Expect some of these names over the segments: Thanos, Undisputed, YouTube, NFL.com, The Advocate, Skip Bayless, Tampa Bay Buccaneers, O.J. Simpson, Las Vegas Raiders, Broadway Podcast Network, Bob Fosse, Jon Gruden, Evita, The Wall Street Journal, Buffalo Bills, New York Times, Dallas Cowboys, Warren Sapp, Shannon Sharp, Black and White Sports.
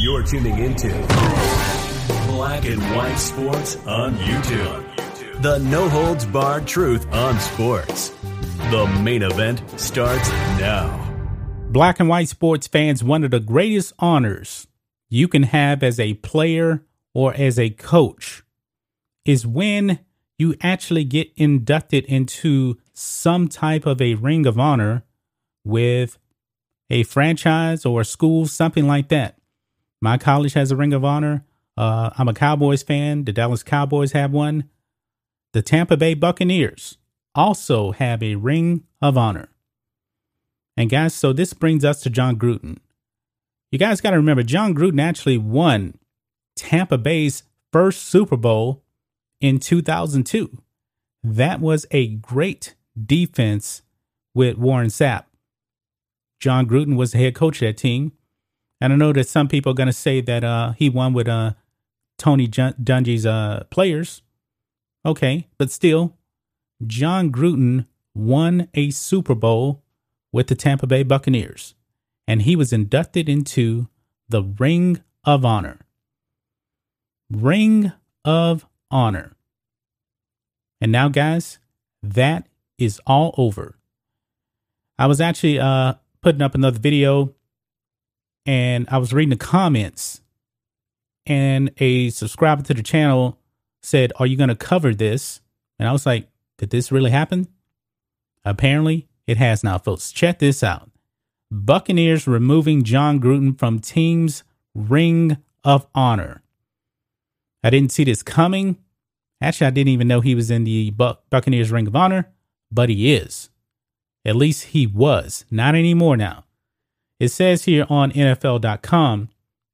You're tuning into Black and White Sports on YouTube. The no-holds-barred truth on sports. The main event starts now. Black and White Sports fans, one of the greatest honors you can have as a player or as a coach is when you actually get inducted into some type of a ring of honor with a franchise or a school, something like that. My college has a ring of honor. I'm a Cowboys fan. The Dallas Cowboys have one. The Tampa Bay Buccaneers also have a ring of honor. And guys, so this brings us to Jon Gruden. You guys got to remember, Jon Gruden actually won Tampa Bay's first Super Bowl in 2002. That was a great defense with Warren Sapp. Jon Gruden was the head coach of that team. And I know that some people are going to say that he won with Tony Dungy's players. Okay, but still, Jon Gruden won a Super Bowl with the Tampa Bay Buccaneers, and he was inducted into the Ring of Honor. Ring of Honor. And now, guys, that is all over. I was actually putting up another video, and I was reading the comments, and a subscriber to the channel said, "Are you going to cover this?" And I was like, did this really happen? Apparently it has now, folks. Check this out. Buccaneers removing Jon Gruden from team's Ring of Honor. I didn't see this coming. Actually, I didn't even know he was in the Buccaneers Ring of Honor, but he is. At least he was. Not anymore now. It says here on NFL.com,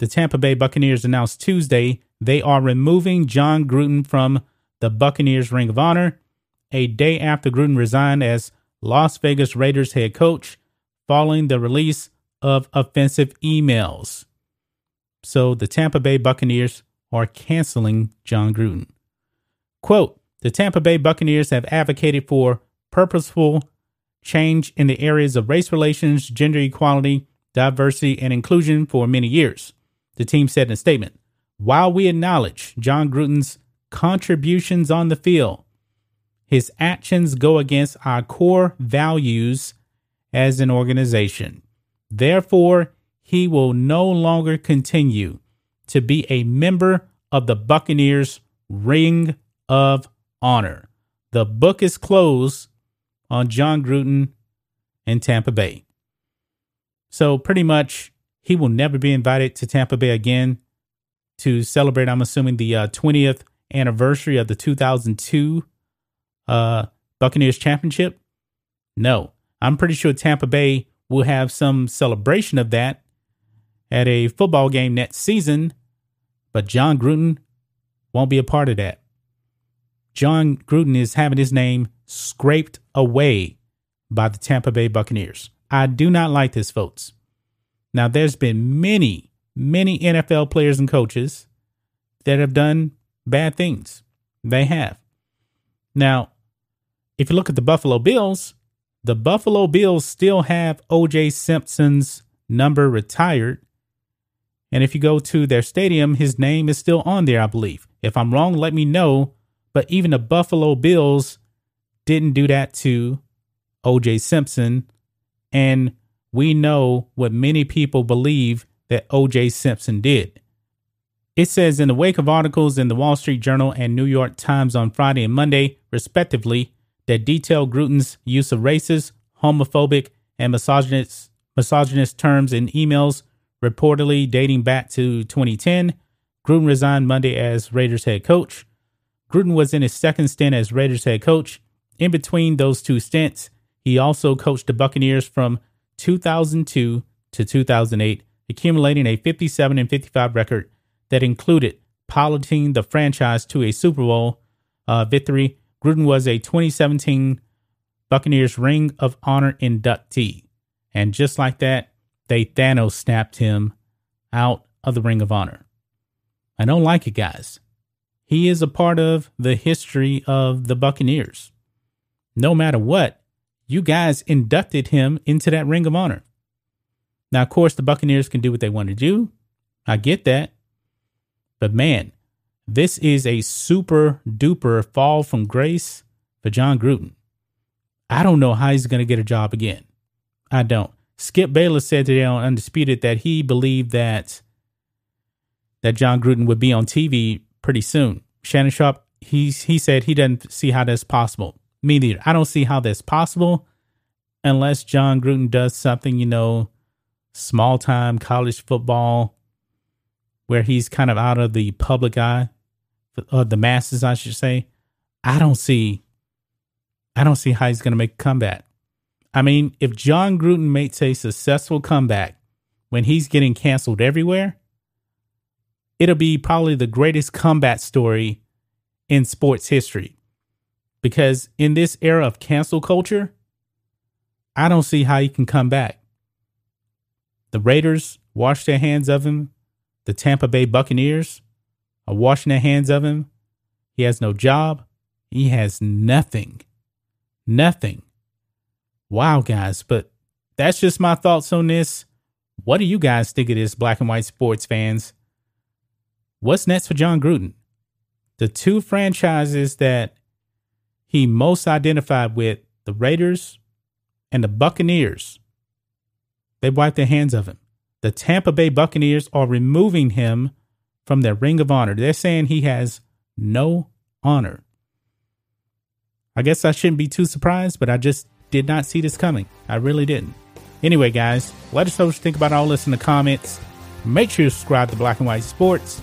the Tampa Bay Buccaneers announced Tuesday they are removing Jon Gruden from the Buccaneers Ring of Honor, a day after Gruden resigned as Las Vegas Raiders head coach following the release of offensive emails. So the Tampa Bay Buccaneers are canceling Jon Gruden. Quote, "The Tampa Bay Buccaneers have advocated for purposeful change in the areas of race relations, gender equality, diversity, and inclusion for many years," the team said in a statement. "While we acknowledge Jon Gruden's contributions on the field, his actions go against our core values as an organization. Therefore, he will no longer continue to be a member of the Buccaneers Ring of Honor. The book is closed on Jon Gruden and Tampa Bay." So pretty much he will never be invited to Tampa Bay again to celebrate, I'm assuming, the 20th anniversary of the 2002 Buccaneers championship. No, I'm pretty sure Tampa Bay will have some celebration of that at a football game next season, but Jon Gruden won't be a part of that. Jon Gruden is having his name scraped away by the Tampa Bay Buccaneers. I do not like this, folks. Now, there's been many, many NFL players and coaches that have done bad things. They have. Now, if you look at the Buffalo Bills still have O.J. Simpson's number retired. And if you go to their stadium, his name is still on there, I believe. If I'm wrong, let me know. But even the Buffalo Bills didn't do that to O.J. Simpson. And we know what many people believe that O.J. Simpson did. It says, in the wake of articles in The Wall Street Journal and New York Times on Friday and Monday, respectively, that detail Gruden's use of racist, homophobic, and misogynist terms in emails reportedly dating back to 2010, Gruden resigned Monday as Raiders head coach. Gruden was in his second stint as Raiders head coach. In between those two stints, he also coached the Buccaneers from 2002 to 2008, accumulating a 57-55 record that included piloting the franchise to a Super Bowl victory. Gruden was a 2017 Buccaneers Ring of Honor inductee. And just like that, they Thanos snapped him out of the Ring of Honor. I don't like it, guys. He is a part of the history of the Buccaneers. No matter what, you guys inducted him into that Ring of Honor. Now, of course, the Buccaneers can do what they want to do. I get that. But man, this is a super duper fall from grace for Jon Gruden. I don't know how he's going to get a job again. I don't. Skip Bayless said today on Undisputed that he believed that Jon Gruden would be on TV pretty soon. Shannon Sharp, he said he doesn't see how that's possible. Me neither. I don't see how that's possible unless Jon Gruden does something, you know, small time college football where he's kind of out of the public eye, or the masses, I should say. I don't see how he's going to make a comeback. I mean, if Jon Gruden makes a successful comeback when he's getting canceled everywhere, it'll be probably the greatest comeback story in sports history. Because in this era of cancel culture, I don't see how he can come back. The Raiders washed their hands of him. The Tampa Bay Buccaneers are washing their hands of him. He has no job. He has nothing. Nothing. Wow, guys. But that's just my thoughts on this. What do you guys think of this, Black and White Sports fans? What's next for Jon Gruden? The two franchises that he most identified with, the Raiders and the Buccaneers, they wiped their hands of him. The Tampa Bay Buccaneers are removing him from their Ring of Honor. They're saying he has no honor. I guess I shouldn't be too surprised, but I just did not see this coming. I really didn't. Anyway, guys, let us know what you think about all this in the comments. Make sure you subscribe to Black and White Sports,